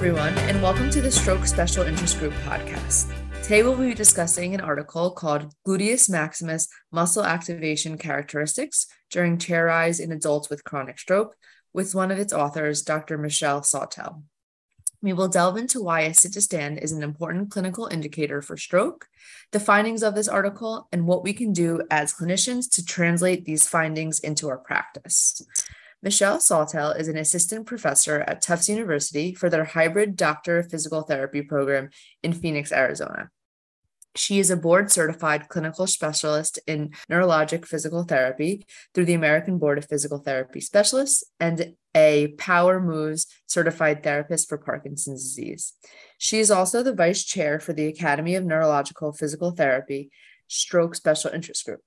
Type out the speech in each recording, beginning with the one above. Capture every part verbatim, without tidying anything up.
everyone, and welcome to the Stroke Special Interest Group podcast. Today, we'll be discussing an article called Gluteus Maximus Muscle Activation Characteristics During Chair Rise in Adults with Chronic Stroke with one of its authors, Doctor Michelle Sawtelle. We will delve into why a sit-to-stand is an important clinical indicator for stroke, the findings of this article, and what we can do as clinicians to translate these findings into our practice. Michelle Sawtelle is an assistant professor at Tufts University for their hybrid doctor of physical therapy program in Phoenix, Arizona. She is a board-certified clinical specialist in neurologic physical therapy through the American Board of Physical Therapy Specialists and a Power Moves certified therapist for Parkinson's disease. She is also the vice chair for the Academy of Neurological Physical Therapy Stroke Special Interest Group.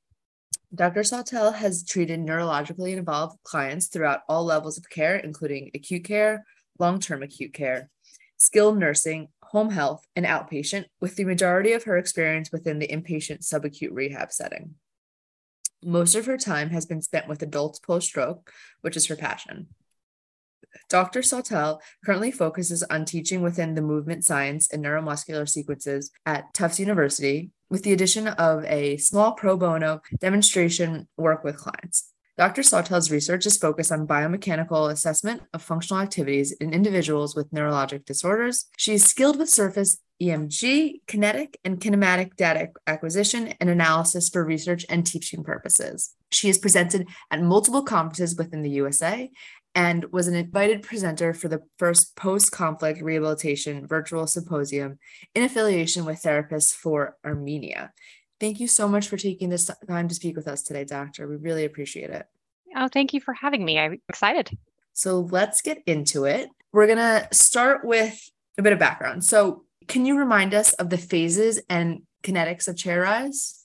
Doctor Sawtelle has treated neurologically involved clients throughout all levels of care, including acute care, long-term acute care, skilled nursing, home health, and outpatient, with the majority of her experience within the inpatient subacute rehab setting. Most of her time has been spent with adults post-stroke, which is her passion. Doctor Sawtelle currently focuses on teaching within the movement science and neuromuscular sequences at Tufts University, with the addition of a small pro bono demonstration work with clients. Doctor Sawtelle's research is focused on biomechanical assessment of functional activities in individuals with neurologic disorders. She is skilled with surface E M G, kinetic, and kinematic data acquisition and analysis for research and teaching purposes. She has presented at multiple conferences within the U S A and was an invited presenter for the first post-conflict rehabilitation virtual symposium in affiliation with Therapists for Armenia. Thank you so much for taking this time to speak with us today, Doctor. We really appreciate it. Oh, thank you for having me. I'm excited. So let's get into it. We're going to start with a bit of background. So can you remind us of the phases and kinetics of chair rise?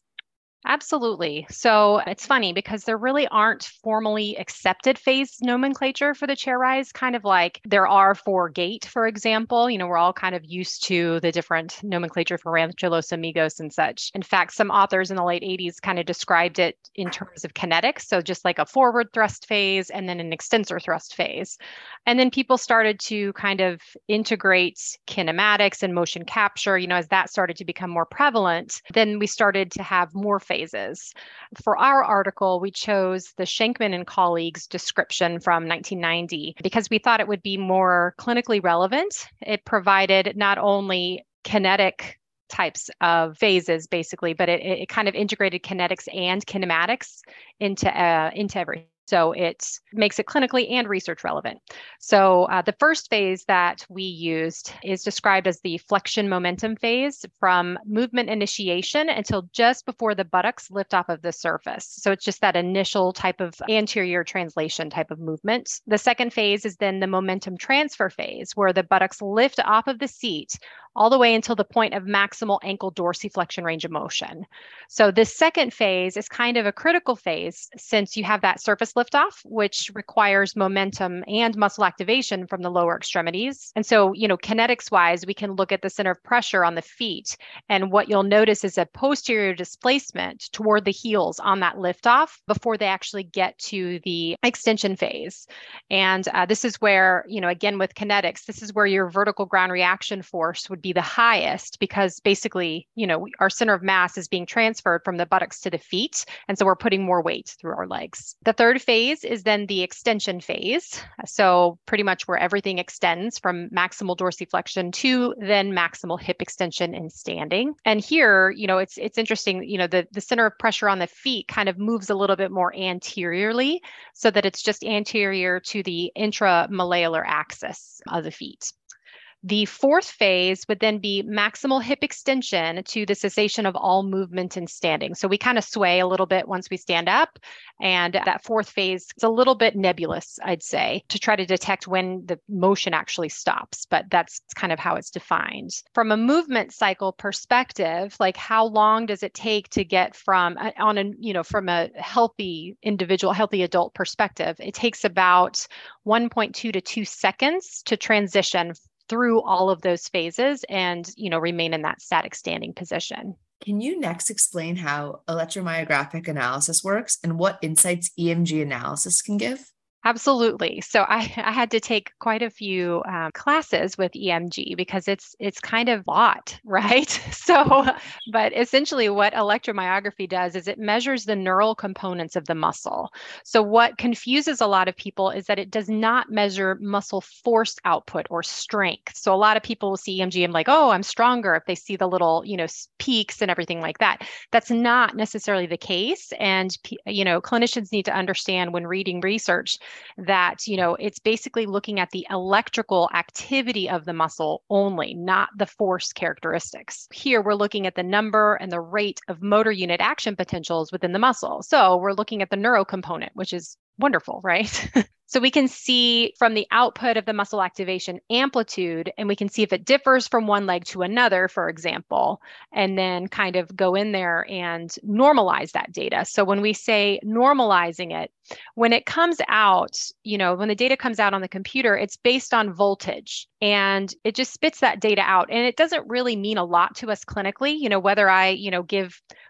Absolutely. So it's funny because there really aren't formally accepted phase nomenclature for the chair rise, kind of like there are for gait, for example. You know, we're all kind of used to the different nomenclature for Rancho Los Amigos and such. In fact, some authors in the late eighties kind of described it in terms of kinetics. So just like a forward thrust phase and then an extensor thrust phase. And then people started to kind of integrate kinematics and motion capture. You know, as that started to become more prevalent, then we started to have more phases. Phases. For our article, we chose the Schenkman and colleagues description from nineteen ninety because we thought it would be more clinically relevant. It provided not only kinetic types of phases, basically, but it, it kind of integrated kinetics and kinematics into uh, into everything. So it makes it clinically and research relevant. So uh, the first phase that we used is described as the flexion momentum phase from movement initiation until just before the buttocks lift off of the surface. So it's just that initial type of anterior translation type of movement. The second phase is then the momentum transfer phase where the buttocks lift off of the seat all the way until the point of maximal ankle dorsiflexion range of motion. So this second phase is kind of a critical phase since you have that surface liftoff, which requires momentum and muscle activation from the lower extremities. And so, you know, kinetics wise, we can look at the center of pressure on the feet. And what you'll notice is a posterior displacement toward the heels on that liftoff before they actually get to the extension phase. And uh, this is where, you know, again, with kinetics, this is where your vertical ground reaction force would be the highest because basically, you know, our center of mass is being transferred from the buttocks to the feet. And so we're putting more weight through our legs. The third phase is then the extension phase. So pretty much where everything extends from maximal dorsiflexion to then maximal hip extension and standing. And here, you know, it's it's interesting, you know, the, the center of pressure on the feet kind of moves a little bit more anteriorly so that it's just anterior to the intramalleolar axis of the feet. The fourth phase would then be maximal hip extension to the cessation of all movement and standing. So we kind of sway a little bit once we stand up. And that fourth phase is a little bit nebulous, I'd say, to try to detect when the motion actually stops. But that's kind of how it's defined. From a movement cycle perspective, like how long does it take to get from on a, you know, from a healthy individual, healthy adult perspective, it takes about one point two to two seconds to transition through all of those phases and, you know, remain in that static standing position. Can you next explain how electromyographic analysis works and what insights E M G analysis can give? Absolutely. So I, I had to take quite a few um, classes with E M G because it's it's kind of a lot, right? So, but essentially what electromyography does is it measures the neural components of the muscle. So what confuses a lot of people is that it does not measure muscle force output or strength. So a lot of people will see E M G and like, oh, I'm stronger, if they see the little, you know, peaks and everything like that. That's not necessarily the case. And, you know, clinicians need to understand when reading research that, you know, it's basically looking at the electrical activity of the muscle only, not the force characteristics. Here, we're looking at the number and the rate of motor unit action potentials within the muscle. So we're looking at the neuro component, which is wonderful, right? So we can see from the output of the muscle activation amplitude, and we can see if it differs from one leg to another, for example, and then kind of go in there and normalize that data. So when we say normalizing it, when it comes out, you know, when the data comes out on the computer, it's based on voltage and it just spits that data out. And it doesn't really mean a lot to us clinically, you know, whether I, you know, give zero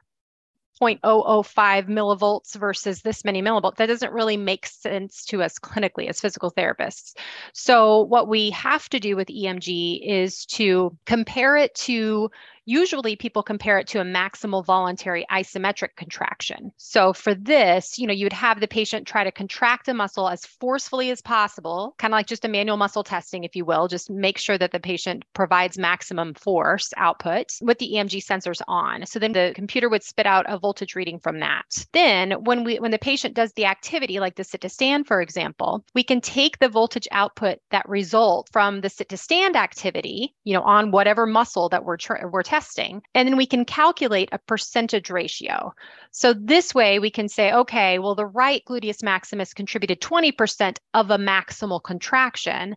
point zero zero five millivolts versus this many millivolts, that doesn't really make sense to us clinically as physical therapists. So what we have to do with E M G is to compare it to, usually people compare it to a maximal voluntary isometric contraction. So for this, you know, you would have the patient try to contract the muscle as forcefully as possible, kind of like just a manual muscle testing, if you will, just make sure that the patient provides maximum force output with the E M G sensors on. So then the computer would spit out a voltage reading from that. Then when we when the patient does the activity, like the sit to stand, for example, we can take the voltage output that results from the sit to stand activity, you know, on whatever muscle that we're tra- we're testing. Testing, and then we can calculate a percentage ratio. So this way we can say, okay, well, the right gluteus maximus contributed twenty percent of a maximal contraction,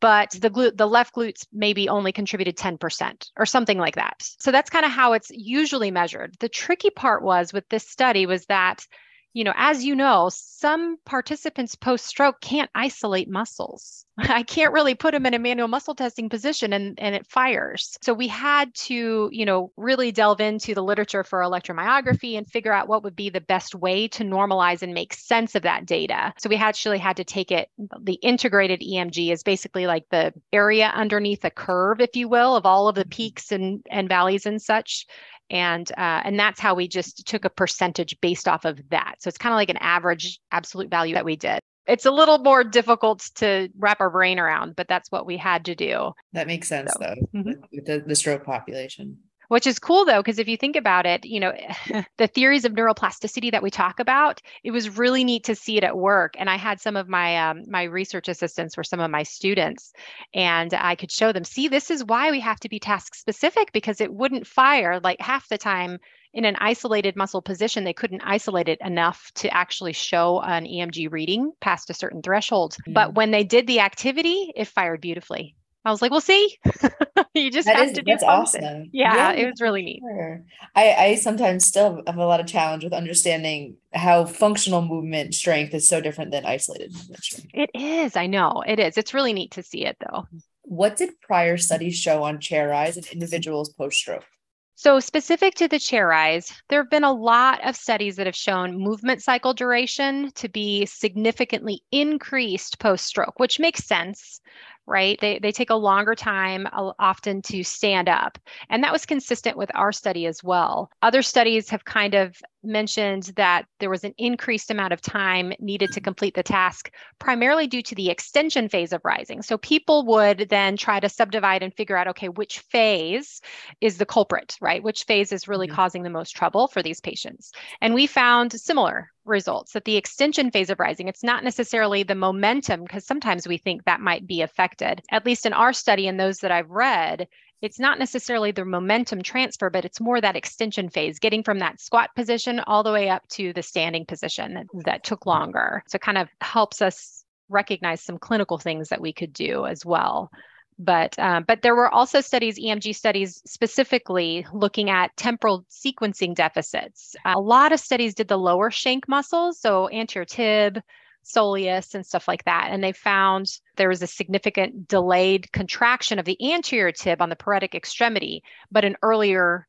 but the glute, the left glutes maybe only contributed ten percent or something like that. So that's kind of how it's usually measured. The tricky part was with this study was that, you know, as you know, some participants post-stroke can't isolate muscles. I can't really put them in a manual muscle testing position and, and it fires. So we had to, you know, really delve into the literature for electromyography and figure out what would be the best way to normalize and make sense of that data. So we actually had to take it, the integrated E M G is basically like the area underneath a curve, if you will, of all of the peaks and, and valleys and such. And uh, and that's how we just took a percentage based off of that. So it's kind of like an average absolute value that we did. It's a little more difficult to wrap our brain around, but that's what we had to do. That makes sense, so, though, mm-hmm. with the, the stroke population. Which is cool, though, because if you think about it, you know, the theories of neuroplasticity that we talk about, it was really neat to see it at work. And I had some of my um, my research assistants were some of my students, and I could show them, see, this is why we have to be task specific, because it wouldn't fire like half the time in an isolated muscle position. They couldn't isolate it enough to actually show an E M G reading past a certain threshold. Mm-hmm. But when they did the activity, it fired beautifully. I was like, well, see, you just that have is, to do that's something. Awesome. Yeah, yeah, it was really neat. Sure. I, I sometimes still have a lot of challenge with understanding how functional movement strength is so different than isolated movement strength. It is. I know it is. It's really neat to see it, though. What did prior studies show on chair rise in individuals post-stroke? So specific to the chair rise, there have been a lot of studies that have shown movement cycle duration to be significantly increased post-stroke, which makes sense, right? They they take a longer time often to stand up. And that was consistent with our study as well. Other studies have kind of mentioned that there was an increased amount of time needed to complete the task, primarily due to the extension phase of rising. So people would then try to subdivide and figure out, okay, which phase is the culprit, right? Which phase is really mm-hmm. causing the most trouble for these patients? And we found similar results that the extension phase of rising, it's not necessarily the momentum, because sometimes we think that might be affected. At least in our study and those that I've read, it's not necessarily the momentum transfer, but it's more that extension phase, getting from that squat position all the way up to the standing position that, that took longer. So it kind of helps us recognize some clinical things that we could do as well. But um, but there were also studies, E M G studies, specifically looking at temporal sequencing deficits. A lot of studies did the lower shank muscles, so anterior tib, soleus, and stuff like that. And they found there was a significant delayed contraction of the anterior tib on the paretic extremity, but an earlier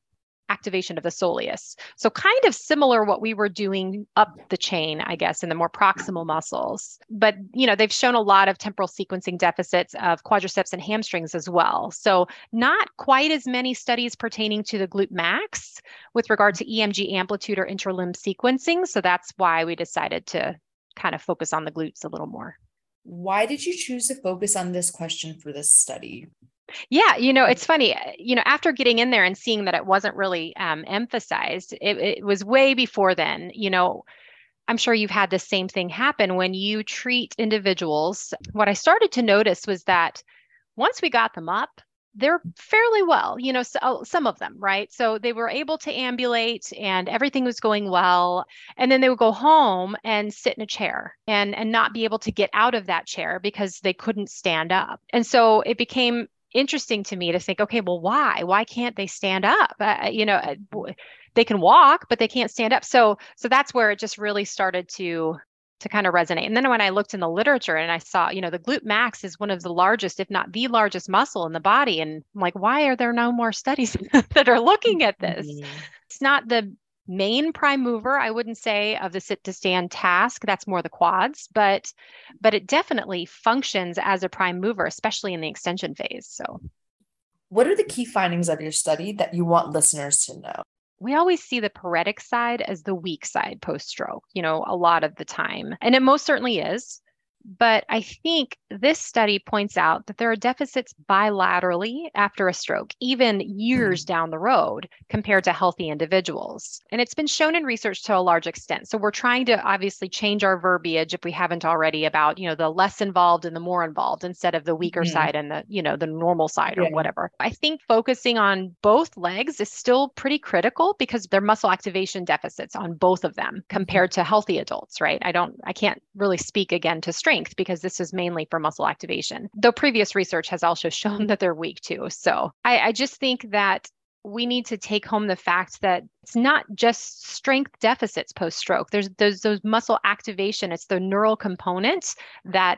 activation of the soleus. So kind of similar what we were doing up the chain, I guess, in the more proximal muscles. But, you know, they've shown a lot of temporal sequencing deficits of quadriceps and hamstrings as well. So not quite as many studies pertaining to the glute max with regard to E M G amplitude or interlimb sequencing. So that's why we decided to kind of focus on the glutes a little more. Why did you choose to focus on this question for this study? Yeah, you know, it's funny, you know, after getting in there and seeing that it wasn't really um, emphasized, it, it was way before then. You know, I'm sure you've had the same thing happen when you treat individuals. What I started to notice was that once we got them up, they're fairly well, you know, so, some of them, right? So they were able to ambulate and everything was going well. And then they would go home and sit in a chair and, and not be able to get out of that chair because they couldn't stand up. And so it became interesting to me to think, okay, well, why? Why can't they stand up? Uh, you know, they can walk, but they can't stand up. So, so that's where it just really started to to kind of resonate. And then when I looked in the literature and I saw, you know, the glute max is one of the largest, if not the largest muscle in the body. And I'm like, why are there no more studies that are looking at this? Mm-hmm. It's not the main prime mover, I wouldn't say, of the sit to stand task. That's more the quads, but, but it definitely functions as a prime mover, especially in the extension phase. So what are the key findings of your study that you want listeners to know? We always see the paretic side as the weak side post-stroke, you know, a lot of the time. And it most certainly is. But I think this study points out that there are deficits bilaterally after a stroke, even years down the road compared to healthy individuals. And it's been shown in research to a large extent. So we're trying to obviously change our verbiage, if we haven't already, about, you know, the less involved and the more involved instead of the weaker mm-hmm. side and the, you know, the normal side yeah. or whatever. I think focusing on both legs is still pretty critical because there are muscle activation deficits on both of them compared to healthy adults, right? I don't, I can't really speak again to strength. Because this is mainly for muscle activation, though previous research has also shown that they're weak too. So I, I just think that we need to take home the fact that it's not just strength deficits post-stroke. There's those, those muscle activation. It's the neural component that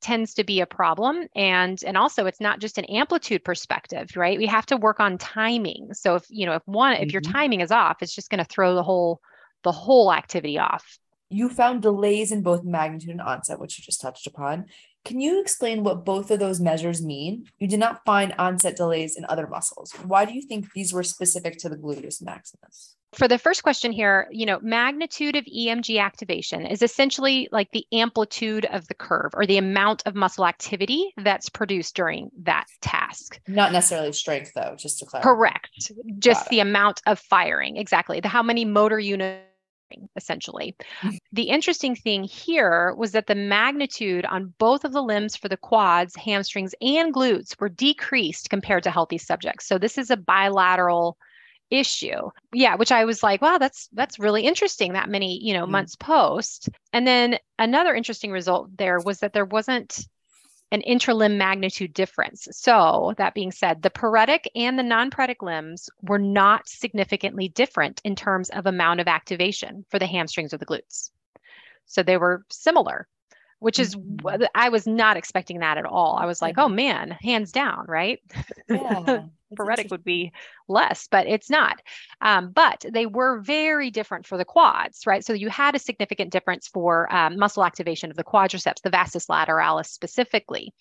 tends to be a problem. And, and also it's not just an amplitude perspective, right? We have to work on timing. So if, you know, if one, mm-hmm. if your timing is off, it's just going to throw the whole, the whole activity off. You found delays in both magnitude and onset, which you just touched upon. Can you explain what both of those measures mean? You did not find onset delays in other muscles. Why do you think these were specific to the gluteus maximus? For the first question here, you know, magnitude of E M G activation is essentially like the amplitude of the curve or the amount of muscle activity that's produced during that task. Not necessarily strength though, just to clarify. Correct. Just Got the it. amount of firing. Exactly. The, how many motor units essentially. The interesting thing here was that the magnitude on both of the limbs for the quads, hamstrings, and glutes were decreased compared to healthy subjects. So this is a bilateral issue. Yeah. Which I was like, wow, that's, that's really interesting. That many, you know, mm-hmm. months post. And then another interesting result there was that there wasn't an interlimb magnitude difference. So that being said, the paretic and the non-paretic limbs were not significantly different in terms of amount of activation for the hamstrings or the glutes. So they were similar, which is, I was not expecting that at all. I was like, oh man, hands down, right? Yeah. Paretic would be less, but it's not. Um, but they were very different for the quads, right? So you had a significant difference for um, muscle activation of the quadriceps, the vastus lateralis specifically.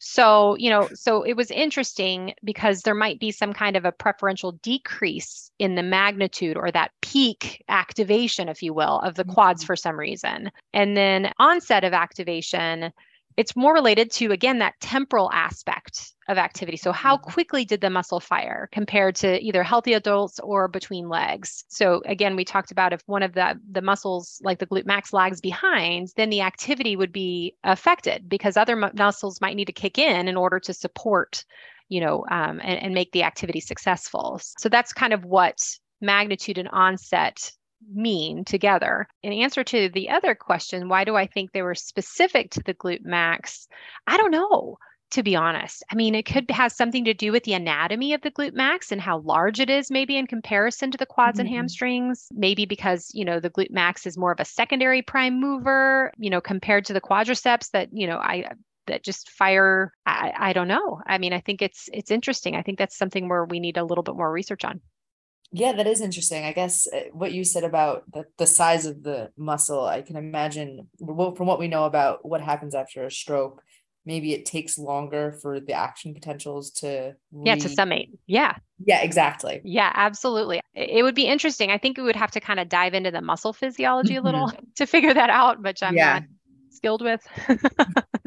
So, you know, so it was interesting because there might be some kind of a preferential decrease in the magnitude or that peak activation, if you will, of the quads for some reason. And then onset of activation, it's more related to, again, that temporal aspect of activity. So how quickly did the muscle fire compared to either healthy adults or between legs? So again, we talked about if one of the, the muscles like the glute max lags behind, then the activity would be affected because other mu- muscles might need to kick in in order to support, you know, um, and, and make the activity successful. So that's kind of what magnitude and onset mean together. In answer to the other question, why do I think they were specific to the glute max? I don't know, to be honest. I mean, it could have something to do with the anatomy of the glute max and how large it is, maybe in comparison to the quads mm-hmm. and hamstrings, maybe because, you know, the glute max is more of a secondary prime mover, you know, compared to the quadriceps that, you know, I, that just fire. I, I don't know. I mean, I think it's, it's interesting. I think that's something where we need a little bit more research on. Yeah, that is interesting. I guess what you said about the, the size of the muscle, I can imagine well, from what we know about what happens after a stroke, maybe it takes longer for the action potentials to... Re- yeah, to summate. Yeah. Yeah, exactly. Yeah, absolutely. It would be interesting. I think we would have to kind of dive into the muscle physiology a little to figure that out, which I'm yeah. not skilled with.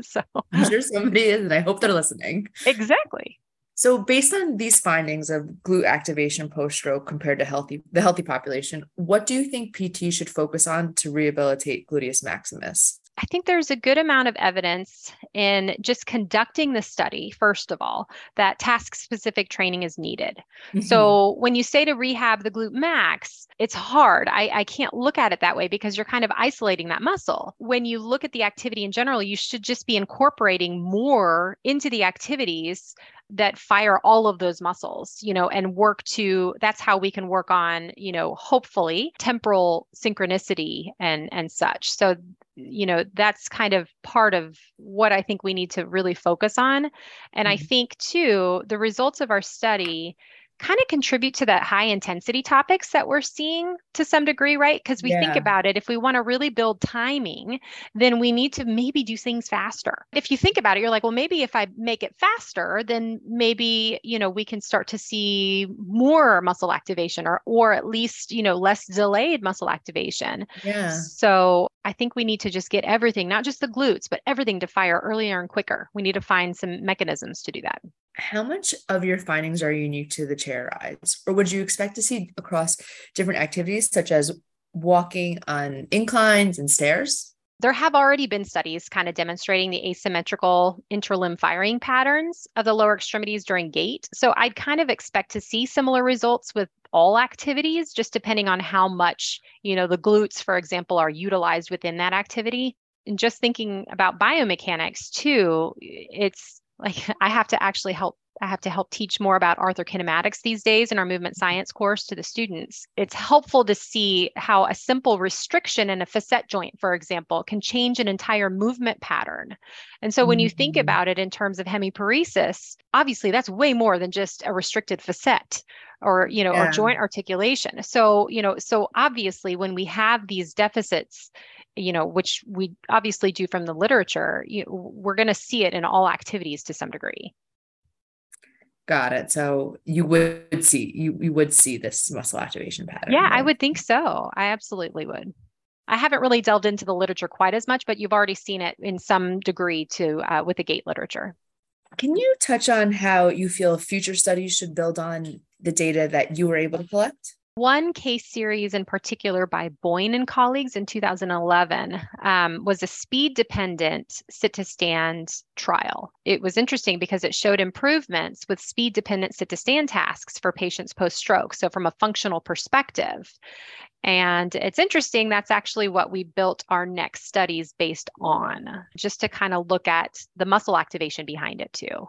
So I'm sure somebody is, and I hope they're listening. Exactly. So based on these findings of glute activation post-stroke compared to healthy the healthy population, what do you think P T should focus on to rehabilitate gluteus maximus? I think there's a good amount of evidence in just conducting the study, first of all, that task-specific training is needed. Mm-hmm. So when you say to rehab the glute max, it's hard. I, I can't look at it that way because you're kind of isolating that muscle. When you look at the activity in general, you should just be incorporating more into the activities that fire all of those muscles, you know, and work to, that's how we can work on, you know, hopefully temporal synchronicity and, and such. So, you know, that's kind of part of what I think we need to really focus on. And mm-hmm. I think too, the results of our study kind of contribute to that high intensity topics that we're seeing to some degree, right? Because we yeah. think about it, if we want to really build timing, then we need to maybe do things faster. If you think about it, you're like, well, maybe if I make it faster, then maybe, you know, we can start to see more muscle activation or, or at least, you know, less delayed muscle activation. Yeah. So I think we need to just get everything, not just the glutes, but everything to fire earlier and quicker. We need to find some mechanisms to do that. How much of your findings are unique to the chair rides, or would you expect to see across different activities such as walking on inclines and stairs? There have already been studies kind of demonstrating the asymmetrical interlimb firing patterns of the lower extremities during gait. So I'd kind of expect to see similar results with all activities, just depending on how much, you know, the glutes, for example, are utilized within that activity. And just thinking about biomechanics too, it's Like I have to actually help, I have to help teach more about arthrokinematics these days in our movement science course to the students. It's helpful to see how a simple restriction in a facet joint, for example, can change an entire movement pattern. And so when you think about it in terms of hemiparesis, obviously that's way more than just a restricted facet or, you know, yeah. or joint articulation. So, you know, so obviously when we have these deficits, you know, which we obviously do from the literature, you, we're going to see it in all activities to some degree. Got it. So you would see, you, you would see this muscle activation pattern. Yeah, right? I would think so. I absolutely would. I haven't really delved into the literature quite as much, but you've already seen it in some degree too, uh, with the gait literature. Can you touch on how you feel future studies should build on the data that you were able to collect? One case series in particular by Boyne and colleagues in two thousand eleven um, was a speed-dependent sit-to-stand trial. It was interesting because it showed improvements with speed-dependent sit-to-stand tasks for patients post-stroke, so from a functional perspective. And it's interesting, that's actually what we built our next studies based on, just to kind of look at the muscle activation behind it too.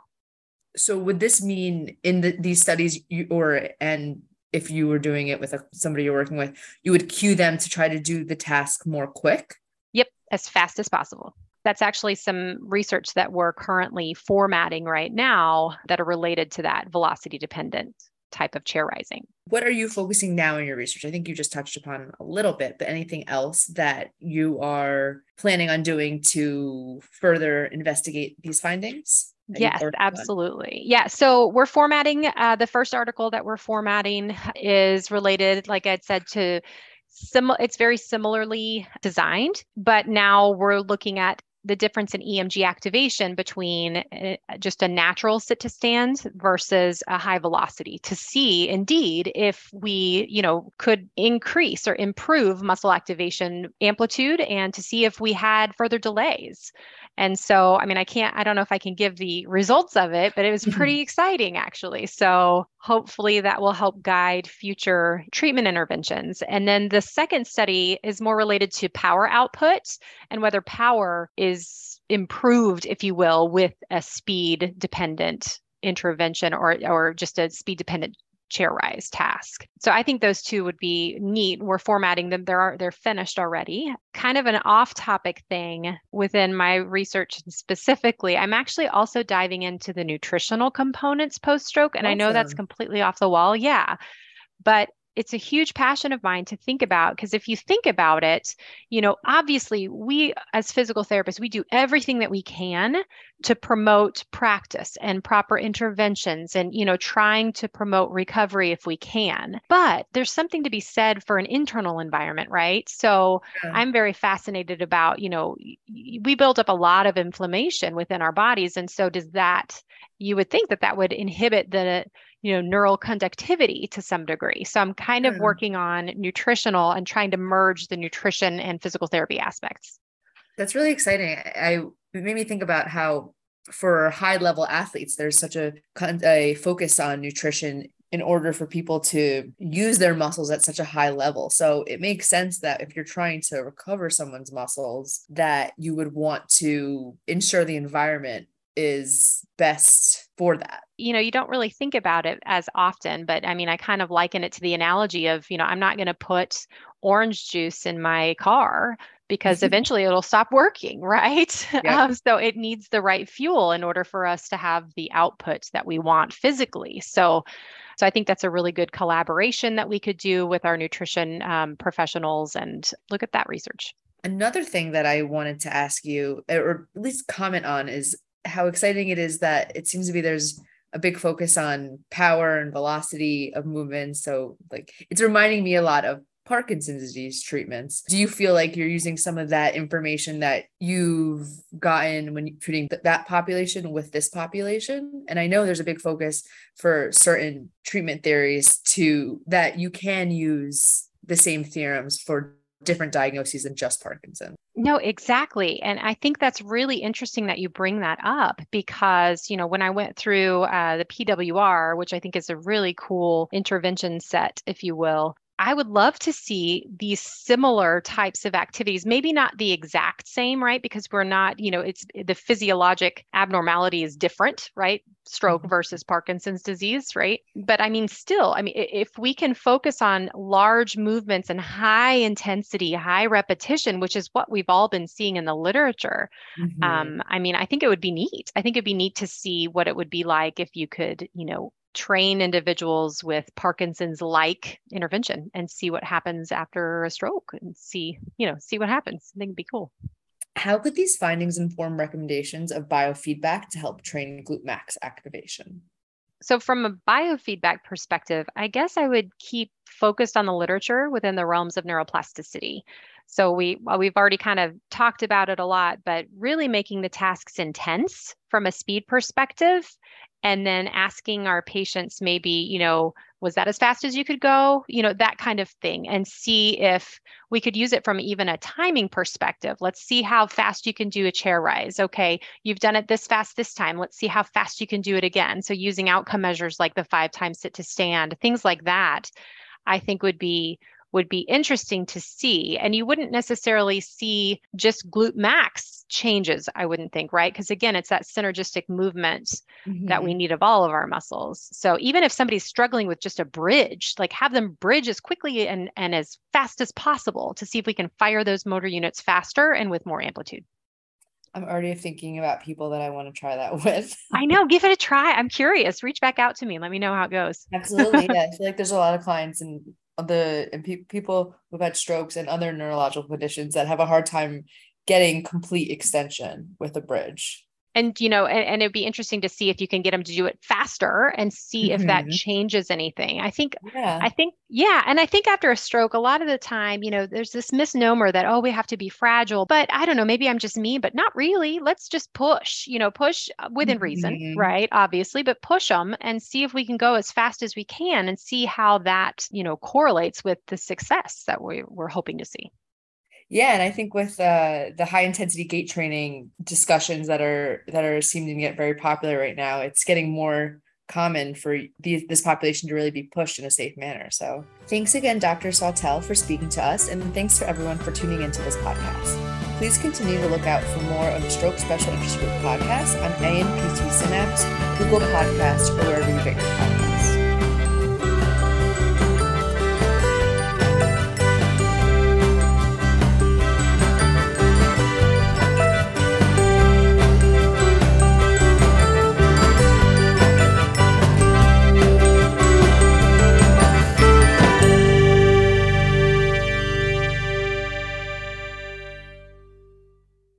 So would this mean in the, these studies you, or and if you were doing it with a, somebody you're working with, you would cue them to try to do the task more quick? Yep, as fast as possible. That's actually some research that we're currently formatting right now that are related to that velocity-dependent type of chair rising. What are you focusing now in your research? I think you just touched upon a little bit, but anything else that you are planning on doing to further investigate these findings? Yes, absolutely. Yeah. So we're formatting, uh, the first article that we're formatting is related, like I said, to sim- it's very similarly designed, but now we're looking at the difference in E M G activation between uh, just a natural sit to stand versus a high velocity to see indeed if we, you know, could increase or improve muscle activation amplitude and to see if we had further delays. And so, I mean, I can't, I don't know if I can give the results of it, but it was pretty exciting actually. So hopefully that will help guide future treatment interventions. And then the second study is more related to power output and whether power is improved, if you will, with a speed dependent intervention or, or just a speed dependent chair rise task. So I think those two would be neat. We're formatting them. They're, they're finished already. Kind of an off-topic thing within my research specifically, I'm actually also diving into the nutritional components post-stroke. And awesome. I know that's completely off the wall. Yeah. But it's a huge passion of mine to think about, because if you think about it, you know, obviously we as physical therapists, we do everything that we can to promote practice and proper interventions and, you know, trying to promote recovery if we can. But there's something to be said for an internal environment, right? So yeah. I'm very fascinated about, you know, we build up a lot of inflammation within our bodies. And so does that, you would think that that would inhibit the, you know, neural conductivity to some degree. So I'm kind of working on nutritional and trying to merge the nutrition and physical therapy aspects. That's really exciting. I, it made me think about how for high level athletes, there's such a, a focus on nutrition in order for people to use their muscles at such a high level. So it makes sense that if you're trying to recover someone's muscles, that you would want to ensure the environment is best for that. You know, you don't really think about it as often, but I mean, I kind of liken it to the analogy of, you know, I'm not going to put orange juice in my car because eventually it'll stop working, right? Yep. Um, so it needs the right fuel in order for us to have the output that we want physically. So, so I think that's a really good collaboration that we could do with our nutrition um, professionals and look at that research. Another thing that I wanted to ask you, or at least comment on, is how exciting it is that it seems to be there's a big focus on power and velocity of movement. So like, it's reminding me a lot of Parkinson's disease treatments. Do you feel like you're using some of that information that you've gotten when treating th- that population with this population? And I know there's a big focus for certain treatment theories to that you can use the same theorems for different diagnoses than just Parkinson's. No, exactly. And I think that's really interesting that you bring that up because, you know, when I went through uh, the P W R, which I think is a really cool intervention set, if you will, I would love to see these similar types of activities, maybe not the exact same, right? Because we're not, you know, it's the physiologic abnormality is different, right? Stroke versus Parkinson's disease, right? But I mean, still, I mean, if we can focus on large movements and high intensity, high repetition, which is what we've all been seeing in the literature. Mm-hmm. Um, I mean, I think it would be neat. I think it'd be neat to see what it would be like if you could, you know, train individuals with Parkinson's-like intervention and see what happens after a stroke and see, you know, see what happens. I think it'd be cool. How could these findings inform recommendations of biofeedback to help train glute max activation? So from a biofeedback perspective, I guess I would keep focused on the literature within the realms of neuroplasticity. So we, well, we've already kind of talked about it a lot, but really making the tasks intense from a speed perspective. And then asking our patients maybe, you know, was that as fast as you could go? You know, that kind of thing, and see if we could use it from even a timing perspective. Let's see how fast you can do a chair rise. Okay, you've done it this fast this time. Let's see how fast you can do it again. So using outcome measures like the five times sit to stand, things like that, I think would be would be interesting to see. And you wouldn't necessarily see just glute max changes, I wouldn't think, right? Because again, it's that synergistic movement mm-hmm. that we need of all of our muscles. So even if somebody's struggling with just a bridge, like have them bridge as quickly and, and as fast as possible to see if we can fire those motor units faster and with more amplitude. I'm already thinking about people that I want to try that with. I know. Give it a try. I'm curious. Reach back out to me. Let me know how it goes. Absolutely. Yeah. I feel like there's a lot of clients and the and pe- people who've had strokes and other neurological conditions that have a hard time getting complete extension with a bridge. And, you know, and, and it'd be interesting to see if you can get them to do it faster and see mm-hmm. if that changes anything. I think, yeah. I think, yeah. And I think after a stroke, a lot of the time, you know, there's this misnomer that, oh, we have to be fragile, but I don't know, maybe I'm just me, but not really. Let's just push, you know, push within mm-hmm. reason, right? Obviously, but push them and see if we can go as fast as we can and see how that, you know, correlates with the success that we, we're hoping to see. Yeah. And I think with uh, the high intensity gait training discussions that are, that are seeming to get very popular right now, it's getting more common for these, this population to really be pushed in a safe manner. So thanks again, Doctor Sawtelle, for speaking to us. And thanks to everyone for tuning into this podcast. Please continue to look out for more of the Stroke Special Interest Group podcast on A N P T Synapse, Google Podcasts, or wherever you get your podcasts.